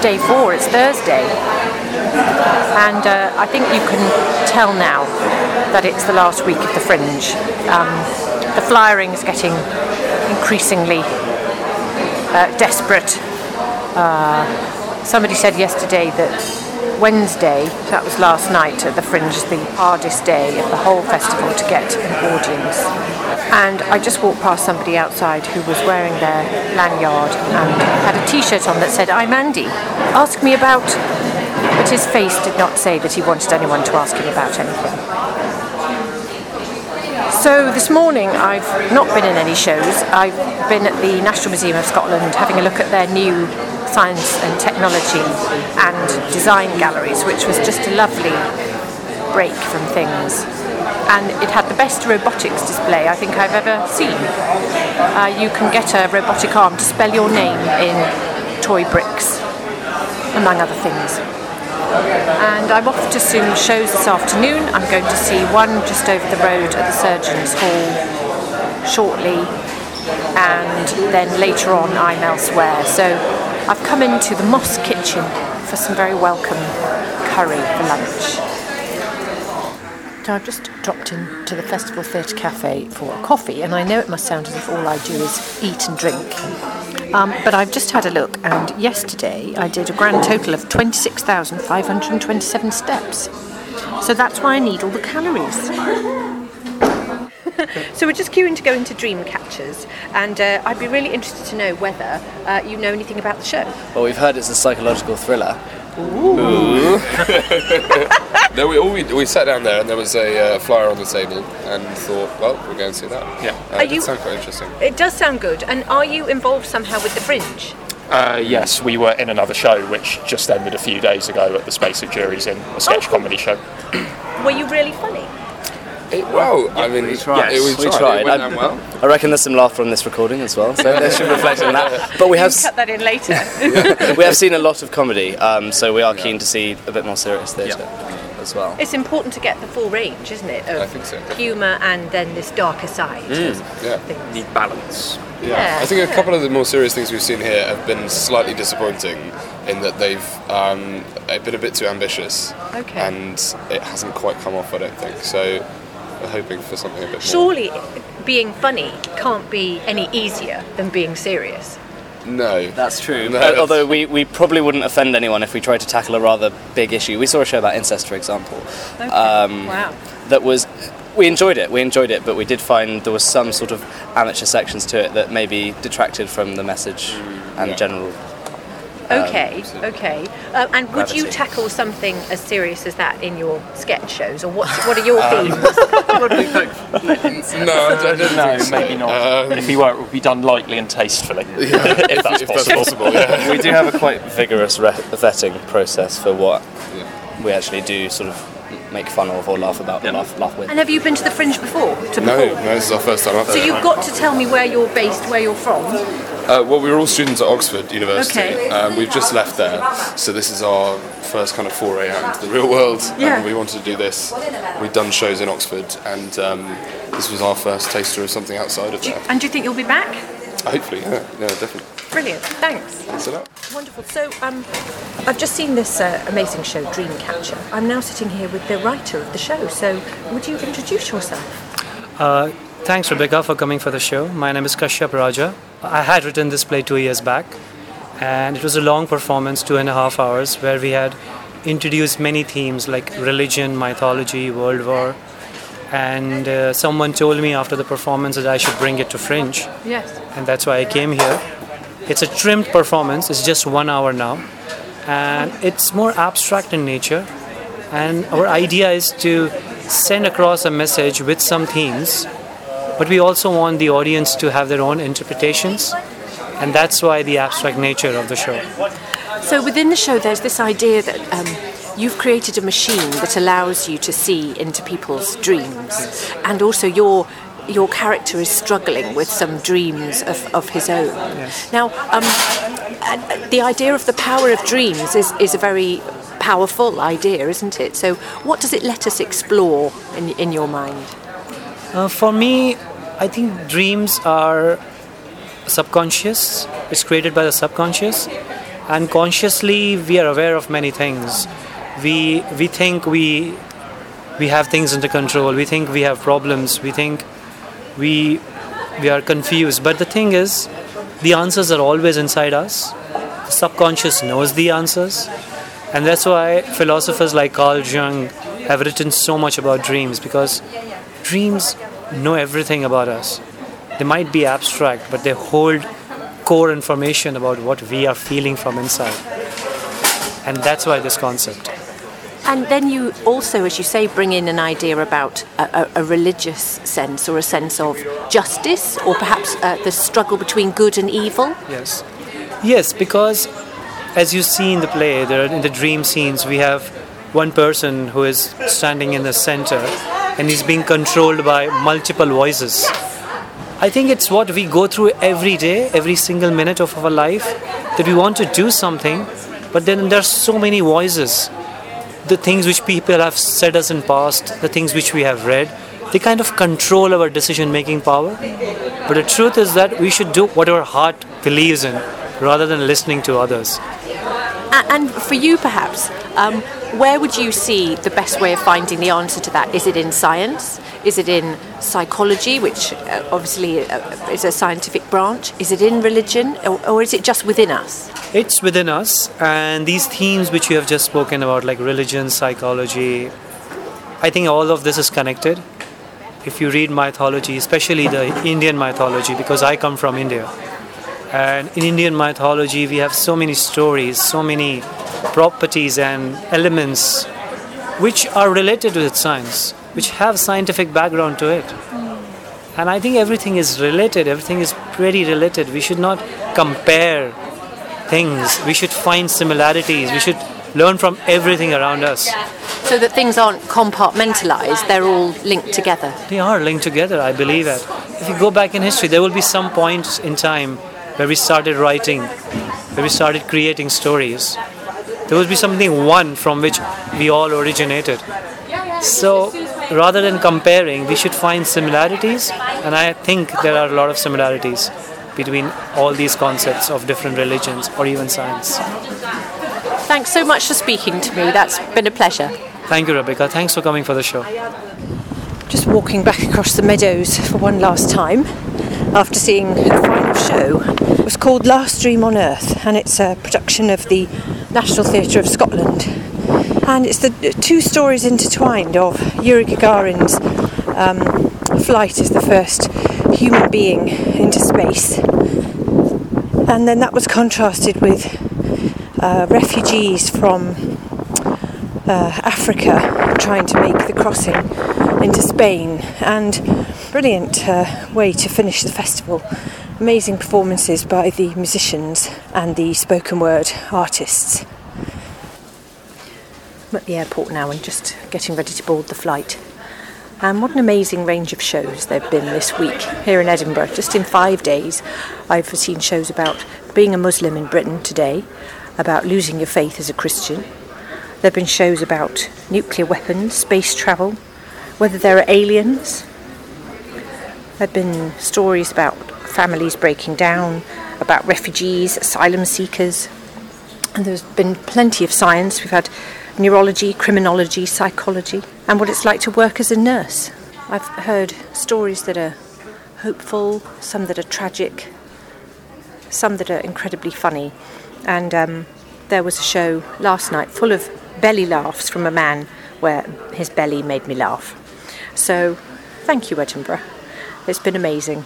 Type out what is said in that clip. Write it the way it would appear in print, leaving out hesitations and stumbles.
day four, it's Thursday. And I think you can tell now that it's the last week of the Fringe. The flyering is getting increasingly desperate. Somebody said yesterday that Wednesday, that was last night at the Fringe, is the hardest day of the whole festival to get an audience. And I just walked past somebody outside who was wearing their lanyard and had a t-shirt on that said, "I'm Andy, ask me about..." But his face did not say that he wanted anyone to ask him about anything. So this morning I've not been in any shows. I've been at the National Museum of Scotland having a look at their new science and technology and design galleries, which was just a lovely break from things. And it had the best robotics display I think I've ever seen. You can get a robotic arm to spell your name in toy bricks, among other things. And I'm off to some shows this afternoon. I'm going to see one just over the road at the Surgeons Hall shortly, and then later on I'm elsewhere. So I've come into the Moss Kitchen for some very welcome curry for lunch. So I've just dropped into the Festival Theatre Cafe for a coffee, and I know it must sound as if all I do is eat and drink. But I've just had a look, and yesterday I did a grand total of 26,527 steps. So that's why I need all the calories. So we're just queuing to go into Dreamcatchers, and I'd be really interested to know whether you know anything about the show. Well, we've heard it's a psychological thriller. Ooh. No, we sat down there and there was a flyer on the table and thought, well, we'll go and see that. Yeah. It sounds quite interesting. It does sound good. And are you involved somehow with the Fringe? Yes, we were in another show which just ended a few days ago at the Space of Juries in a sketch comedy show. Were you really funny? We tried. It went down well. I reckon there's some laughter on this recording as well, so they should reflect on that. But we have cut that in later. We have seen a lot of comedy, so we are keen to see a bit more serious theatre as well. It's important to get the full range, isn't it? I think so. Humour and then this darker side. Yeah. The balance. Yeah. I think a couple of the more serious things we've seen here have been slightly disappointing in that they've been a bit too ambitious. Okay. And it hasn't quite come off, I don't think. So. Hoping for something a bit more. Surely being funny can't be any easier than being serious. No. That's true. No, although we probably wouldn't offend anyone if we tried to tackle a rather big issue. We saw a show about incest, for example. Okay. Wow. That was... We enjoyed it, but we did find there was some sort of amateur sections to it that maybe detracted from the message and general... Okay. And would gravity. You tackle something as serious as that in your sketch shows, or what are your themes? What do we think? No, maybe not. But if we were, it would be done lightly and tastefully, if that's possible. We do have a quite vigorous vetting process for what we actually do sort of make fun of or laugh about and laugh with. And have you been to the Fringe before? No, this is our first time up there. So you've got to tell me where you're based, where you're from. Well, we were all students at Oxford University. Okay. We've just left there, so this is our first kind of foray out into the real world. And we wanted to do this. We'd done shows in Oxford, and this was our first taster of something outside of there. And do you think you'll be back? Hopefully, yeah, definitely. Brilliant, thanks a lot. Wonderful. So I've just seen this amazing show, Dreamcatcher. I'm now sitting here with the writer of the show, so would you introduce yourself? Thanks, Rebecca, for coming for the show. My name is Kashyap Raja. I had written this play 2 years back, and it was a long performance, 2.5 hours, where we had introduced many themes like religion, mythology, world war, and someone told me after the performance that I should bring it to Fringe. Yes. And that's why I came here. It's a trimmed performance, it's just 1 hour now, and it's more abstract in nature, and our idea is to send across a message with some themes, but we also want the audience to have their own interpretations, and that's why the abstract nature of the show. So within the show there's this idea that you've created a machine that allows you to see into people's dreams, and also your character is struggling with some dreams of his own. Yes. Now, the idea of the power of dreams is a very powerful idea, isn't it? So what does it let us explore in your mind? For me, I think dreams are subconscious. It's created by the subconscious. and consciously we are aware of many things. We think we have things under control. We think we have problems. We think we are confused. But the thing is, the answers are always inside us. The subconscious knows the answers. And that's why philosophers like Carl Jung have written so much about dreams, because dreams know everything about us. They might be abstract, but they hold core information about what we are feeling from inside. And that's why this concept. And then you also, as you say, bring in an idea about a religious sense, or a sense of justice, or perhaps the struggle between good and evil. Yes. Yes, because as you see in the play, in the dream scenes, we have one person who is standing in the center and he's being controlled by multiple voices. I think it's what we go through every day, every single minute of our life, that we want to do something, but then there's so many voices. The things which people have said us in past, the things which we have read, they kind of control our decision-making power. But the truth is that we should do what our heart believes in, rather than listening to others. And for you, perhaps, where would you see the best way of finding the answer to that? Is it in science? Is it in psychology, which obviously is a scientific branch? Is it in religion? Or is it just within us? It's within us. And these themes which you have just spoken about, like religion, psychology, I think all of this is connected. If you read mythology, especially the Indian mythology, because I come from India. And in Indian mythology, we have so many stories, so many properties and elements which are related with science, which have scientific background to it. And I think everything is related, everything is pretty related. We should not compare things. We should find similarities. We should learn from everything around us. So that things aren't compartmentalized, they're all linked together. They are linked together, I believe that. If you go back in history, there will be some points in time where we started writing, where we started creating stories. There would be something one from which we all originated. So rather than comparing, we should find similarities, and I think there are a lot of similarities between all these concepts of different religions or even science. Thanks so much for speaking to me. That's been a pleasure. Thank you, Rebecca. Thanks for coming for the show. Just walking back across the meadows for one last time after seeing the final show. It was called Last Dream on Earth, and it's a production of the National Theatre of Scotland. And it's the two stories intertwined of Yuri Gagarin's flight as the first human being into space. And then that was contrasted with refugees from Africa trying to make the crossing into Spain. And brilliant way to finish the festival. Amazing performances by the musicians and the spoken word artists. I'm at the airport now and just getting ready to board the flight. And what an amazing range of shows there have been this week here in Edinburgh. Just in 5 days, I've seen shows about being a Muslim in Britain today, about losing your faith as a Christian. There have been shows about nuclear weapons, space travel, whether there are aliens. There have been stories about families breaking down, about refugees, asylum seekers, and there's been plenty of science. We've had neurology, criminology, psychology, and what it's like to work as a nurse. I've heard stories that are hopeful, some that are tragic, some that are incredibly funny, and there was a show last night full of belly laughs from a man where his belly made me laugh. So thank you, Edinburgh. It's been amazing.